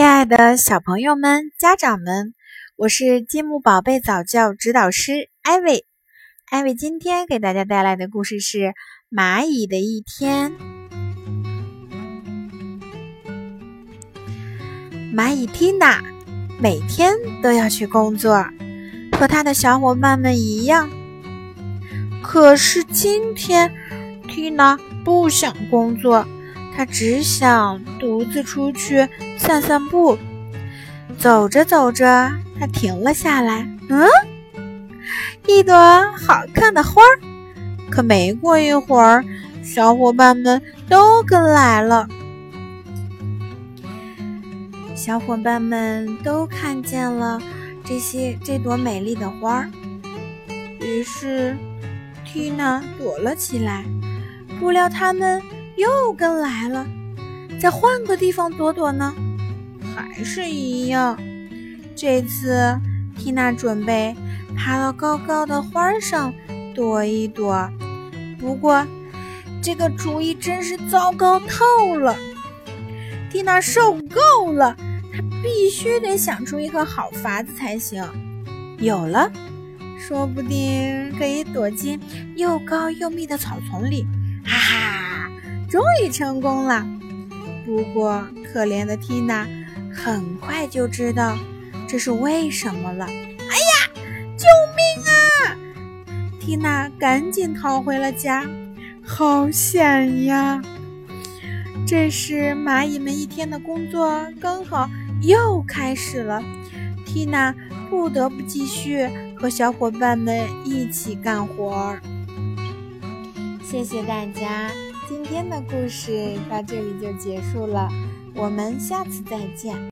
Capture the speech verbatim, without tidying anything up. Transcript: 亲爱的小朋友们、家长们，我是积木宝贝早教指导师艾薇。艾薇今天给大家带来的故事是《蚂蚁的一天》。蚂蚁缇娜每天都要去工作，和她的小伙伴们一样。可是今天，缇娜不想工作，她只想独自出去散散步。走着走着，她停了下来。嗯，一朵好看的花儿。可没过一会儿，小伙伴们都跟来了。小伙伴们都看见了这些这朵美丽的花儿，于是缇娜躲了起来。不料他们又跟来了，再换个地方躲躲呢，还是一样。这次缇娜准备爬到高高的花上躲一躲，不过这个主意真是糟糕透了。缇娜受够了，她必须得想出一个好法子才行。有了，说不定可以躲进又高又密的草丛里。哈哈，终于成功了。不过可怜的缇娜很快就知道这是为什么了。哎呀，救命啊！缇娜赶紧逃回了家。好险呀！这时蚂蚁们一天的工作刚好又开始了，缇娜不得不继续和小伙伴们一起干活。谢谢大家，今天的故事到这里就结束了，我们下次再见。